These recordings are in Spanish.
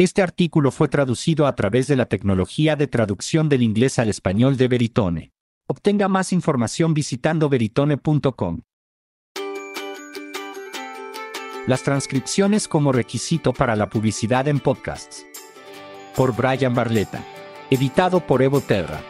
Este artículo fue traducido a través de la tecnología de traducción del inglés al español de Veritone. Obtenga más información visitando veritone.com. Las transcripciones como requisito para la publicidad en podcasts. Por Brian Barletta. Editado por Evo Terra.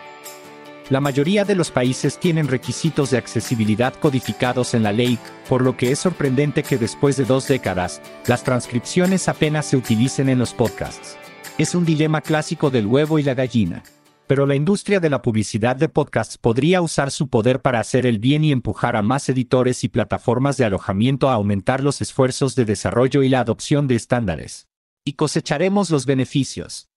La mayoría de los países tienen requisitos de accesibilidad codificados en la ley, por lo que es sorprendente que después de 2 décadas, las transcripciones apenas se utilicen en los podcasts. Es un dilema clásico del huevo y la gallina. Pero la industria de la publicidad de podcasts podría usar su poder para hacer el bien y empujar a más editores y plataformas de alojamiento a aumentar los esfuerzos de desarrollo y la adopción de estándares. Y cosecharemos los beneficios.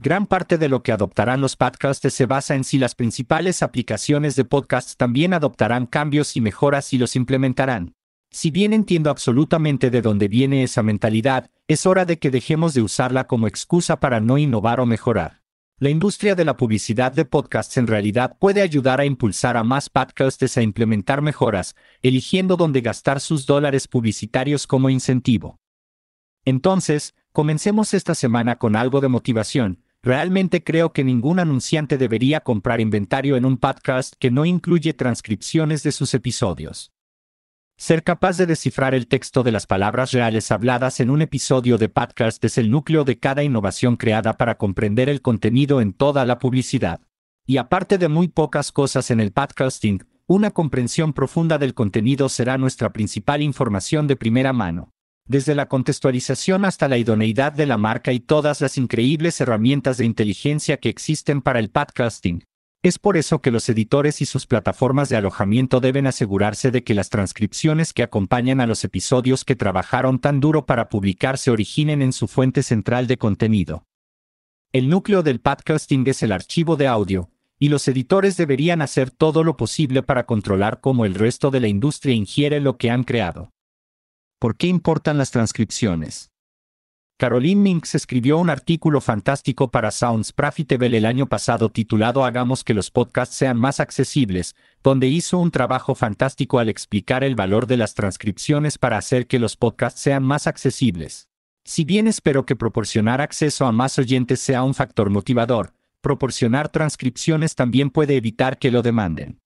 Gran parte de lo que adoptarán los podcasts se basa en si las principales aplicaciones de podcasts también adoptarán cambios y mejoras y los implementarán. Si bien entiendo absolutamente de dónde viene esa mentalidad, es hora de que dejemos de usarla como excusa para no innovar o mejorar. La industria de la publicidad de podcasts en realidad puede ayudar a impulsar a más podcasts a implementar mejoras, eligiendo dónde gastar sus dólares publicitarios como incentivo. Entonces, comencemos esta semana con algo de motivación. Realmente creo que ningún anunciante debería comprar inventario en un podcast que no incluye transcripciones de sus episodios. Ser capaz de descifrar el texto de las palabras reales habladas en un episodio de podcast es el núcleo de cada innovación creada para comprender el contenido en toda la publicidad. Y aparte de muy pocas cosas en el podcasting, una comprensión profunda del contenido será nuestra principal información de primera mano. Desde la contextualización hasta la idoneidad de la marca y todas las increíbles herramientas de inteligencia que existen para el podcasting. Es por eso que los editores y sus plataformas de alojamiento deben asegurarse de que las transcripciones que acompañan a los episodios que trabajaron tan duro para publicar se originen en su fuente central de contenido. El núcleo del podcasting es el archivo de audio, y los editores deberían hacer todo lo posible para controlar cómo el resto de la industria ingiere lo que han creado. ¿Por qué importan las transcripciones? Caroline Minx escribió un artículo fantástico para Sounds Profitable el año pasado titulado Hagamos que los podcasts sean más accesibles, donde hizo un trabajo fantástico al explicar el valor de las transcripciones para hacer que los podcasts sean más accesibles. Si bien espero que proporcionar acceso a más oyentes sea un factor motivador, proporcionar transcripciones también puede evitar que lo demanden.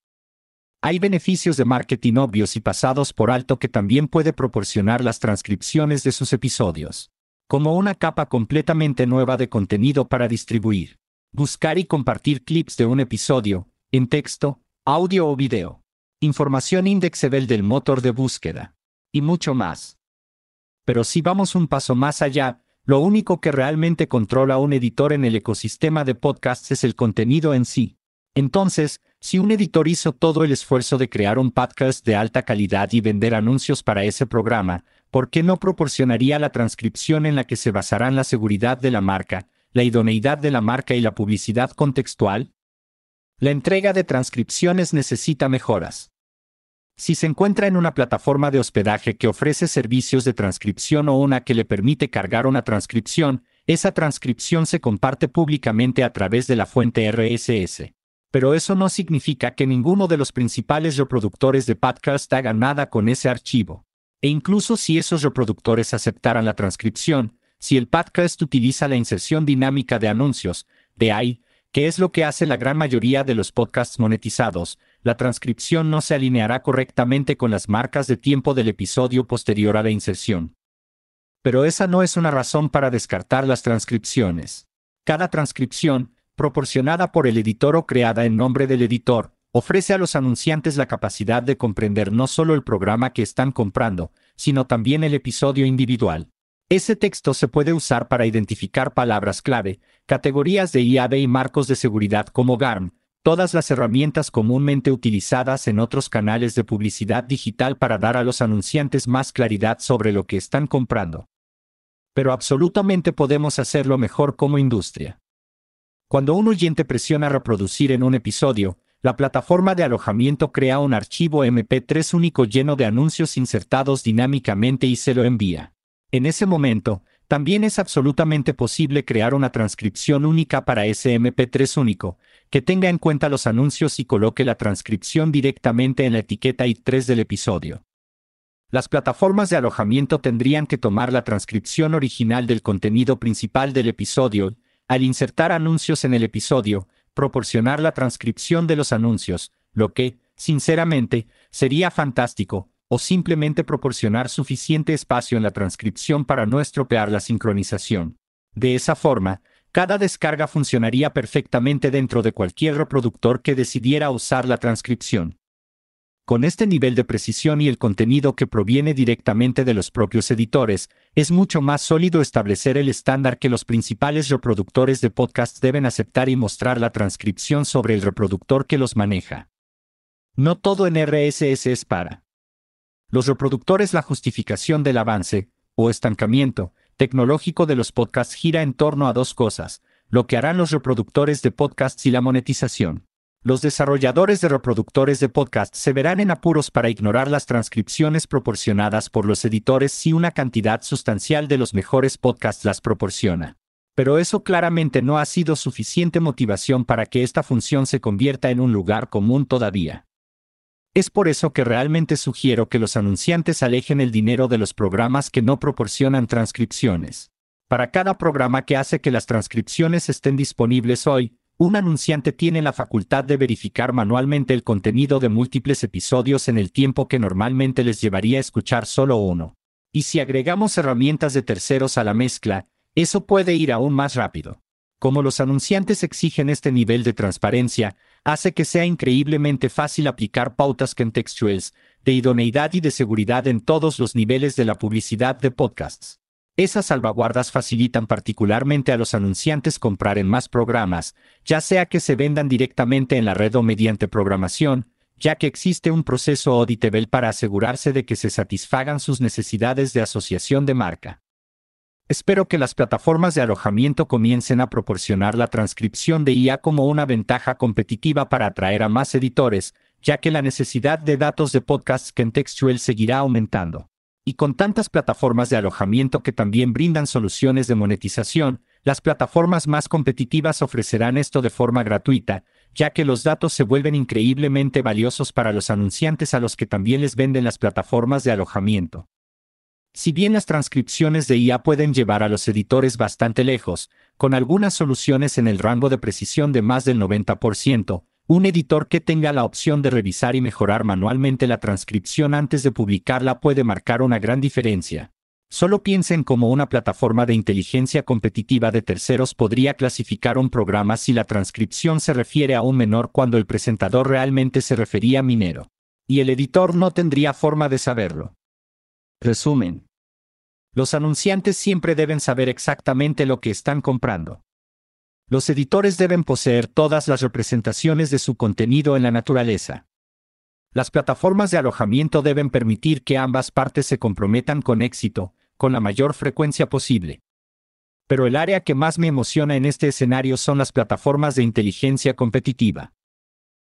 Hay beneficios de marketing obvios y pasados por alto que también puede proporcionar las transcripciones de sus episodios, como una capa completamente nueva de contenido para distribuir, buscar y compartir clips de un episodio, en texto, audio o video, información indexable del motor de búsqueda, y mucho más. Pero si vamos un paso más allá, lo único que realmente controla un editor en el ecosistema de podcasts es el contenido en sí. Entonces, si un editor hizo todo el esfuerzo de crear un podcast de alta calidad y vender anuncios para ese programa, ¿por qué no proporcionaría la transcripción en la que se basarán la seguridad de la marca, la idoneidad de la marca y la publicidad contextual? La entrega de transcripciones necesita mejoras. Si se encuentra en una plataforma de hospedaje que ofrece servicios de transcripción o una que le permite cargar una transcripción, esa transcripción se comparte públicamente a través de la fuente RSS. Pero eso no significa que ninguno de los principales reproductores de podcast haga nada con ese archivo. E incluso si esos reproductores aceptaran la transcripción, si el podcast utiliza la inserción dinámica de anuncios, de AI, que es lo que hace la gran mayoría de los podcasts monetizados, la transcripción no se alineará correctamente con las marcas de tiempo del episodio posterior a la inserción. Pero esa no es una razón para descartar las transcripciones. Cada transcripción, proporcionada por el editor o creada en nombre del editor, ofrece a los anunciantes la capacidad de comprender no solo el programa que están comprando, sino también el episodio individual. Ese texto se puede usar para identificar palabras clave, categorías de IAB y marcos de seguridad como GARM, todas las herramientas comúnmente utilizadas en otros canales de publicidad digital para dar a los anunciantes más claridad sobre lo que están comprando. Pero absolutamente podemos hacerlo mejor como industria. Cuando un oyente presiona reproducir en un episodio, la plataforma de alojamiento crea un archivo MP3 único lleno de anuncios insertados dinámicamente y se lo envía. En ese momento, también es absolutamente posible crear una transcripción única para ese MP3 único, que tenga en cuenta los anuncios y coloque la transcripción directamente en la etiqueta ID3 del episodio. Las plataformas de alojamiento tendrían que tomar la transcripción original del contenido principal del episodio, al insertar anuncios en el episodio, proporcionar la transcripción de los anuncios, lo que, sinceramente, sería fantástico, o simplemente proporcionar suficiente espacio en la transcripción para no estropear la sincronización. De esa forma, cada descarga funcionaría perfectamente dentro de cualquier reproductor que decidiera usar la transcripción. Con este nivel de precisión y el contenido que proviene directamente de los propios editores, es mucho más sólido establecer el estándar que los principales reproductores de podcasts deben aceptar y mostrar la transcripción sobre el reproductor que los maneja. No todo en RSS es para los reproductores. La justificación del avance, o estancamiento, tecnológico de los podcasts gira en torno a dos cosas: lo que harán los reproductores de podcasts y la monetización. Los desarrolladores de reproductores de podcasts se verán en apuros para ignorar las transcripciones proporcionadas por los editores si una cantidad sustancial de los mejores podcasts las proporciona. Pero eso claramente no ha sido suficiente motivación para que esta función se convierta en un lugar común todavía. Es por eso que realmente sugiero que los anunciantes alejen el dinero de los programas que no proporcionan transcripciones. Para cada programa que hace que las transcripciones estén disponibles hoy, un anunciante tiene la facultad de verificar manualmente el contenido de múltiples episodios en el tiempo que normalmente les llevaría a escuchar solo uno. Y si agregamos herramientas de terceros a la mezcla, eso puede ir aún más rápido. Como los anunciantes exigen este nivel de transparencia, hace que sea increíblemente fácil aplicar pautas contextuales, de idoneidad y de seguridad en todos los niveles de la publicidad de podcasts. Esas salvaguardas facilitan particularmente a los anunciantes comprar en más programas, ya sea que se vendan directamente en la red o mediante programación, ya que existe un proceso auditable para asegurarse de que se satisfagan sus necesidades de asociación de marca. Espero que las plataformas de alojamiento comiencen a proporcionar la transcripción de IA como una ventaja competitiva para atraer a más editores, ya que la necesidad de datos de podcasts contextual seguirá aumentando. Y con tantas plataformas de alojamiento que también brindan soluciones de monetización, las plataformas más competitivas ofrecerán esto de forma gratuita, ya que los datos se vuelven increíblemente valiosos para los anunciantes a los que también les venden las plataformas de alojamiento. Si bien las transcripciones de IA pueden llevar a los editores bastante lejos, con algunas soluciones en el rango de precisión de más del 90%, un editor que tenga la opción de revisar y mejorar manualmente la transcripción antes de publicarla puede marcar una gran diferencia. Solo piensen cómo una plataforma de inteligencia competitiva de terceros podría clasificar un programa si la transcripción se refiere a un menor cuando el presentador realmente se refería a minero. Y el editor no tendría forma de saberlo. Resumen. Los anunciantes siempre deben saber exactamente lo que están comprando. Los editores deben poseer todas las representaciones de su contenido en la naturaleza. Las plataformas de alojamiento deben permitir que ambas partes se comprometan con éxito, con la mayor frecuencia posible. Pero el área que más me emociona en este escenario son las plataformas de inteligencia competitiva.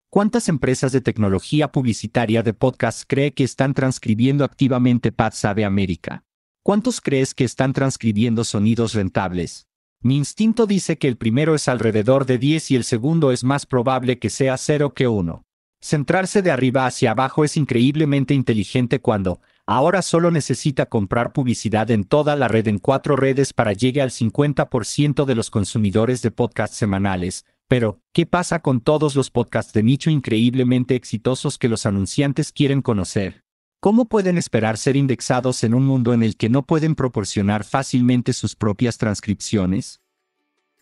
¿Cuántas empresas de tecnología publicitaria de podcasts cree que están transcribiendo activamente Podsights America? ¿Cuántos crees que están transcribiendo sonidos rentables? Mi instinto dice que el primero es alrededor de 10 y el segundo es más probable que sea 0 que 1. Centrarse de arriba hacia abajo es increíblemente inteligente cuando ahora solo necesita comprar publicidad en toda la red en 4 redes para llegar al 50% de los consumidores de podcasts semanales. Pero, ¿qué pasa con todos los podcasts de nicho increíblemente exitosos que los anunciantes quieren conocer? ¿Cómo pueden esperar ser indexados en un mundo en el que no pueden proporcionar fácilmente sus propias transcripciones?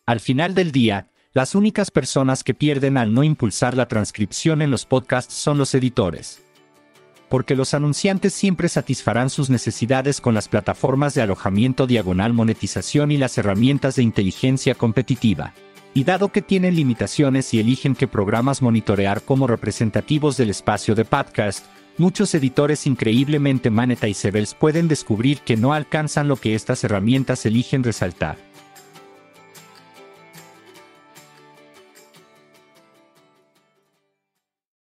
Al final del día, las únicas personas que pierden al no impulsar la transcripción en los podcasts son los editores. Porque los anunciantes siempre satisfarán sus necesidades con las plataformas de alojamiento / monetización y las herramientas de inteligencia competitiva. Y dado que tienen limitaciones y eligen qué programas monitorear como representativos del espacio de podcast, muchos editores increíblemente monetizables pueden descubrir que no alcanzan lo que estas herramientas eligen resaltar.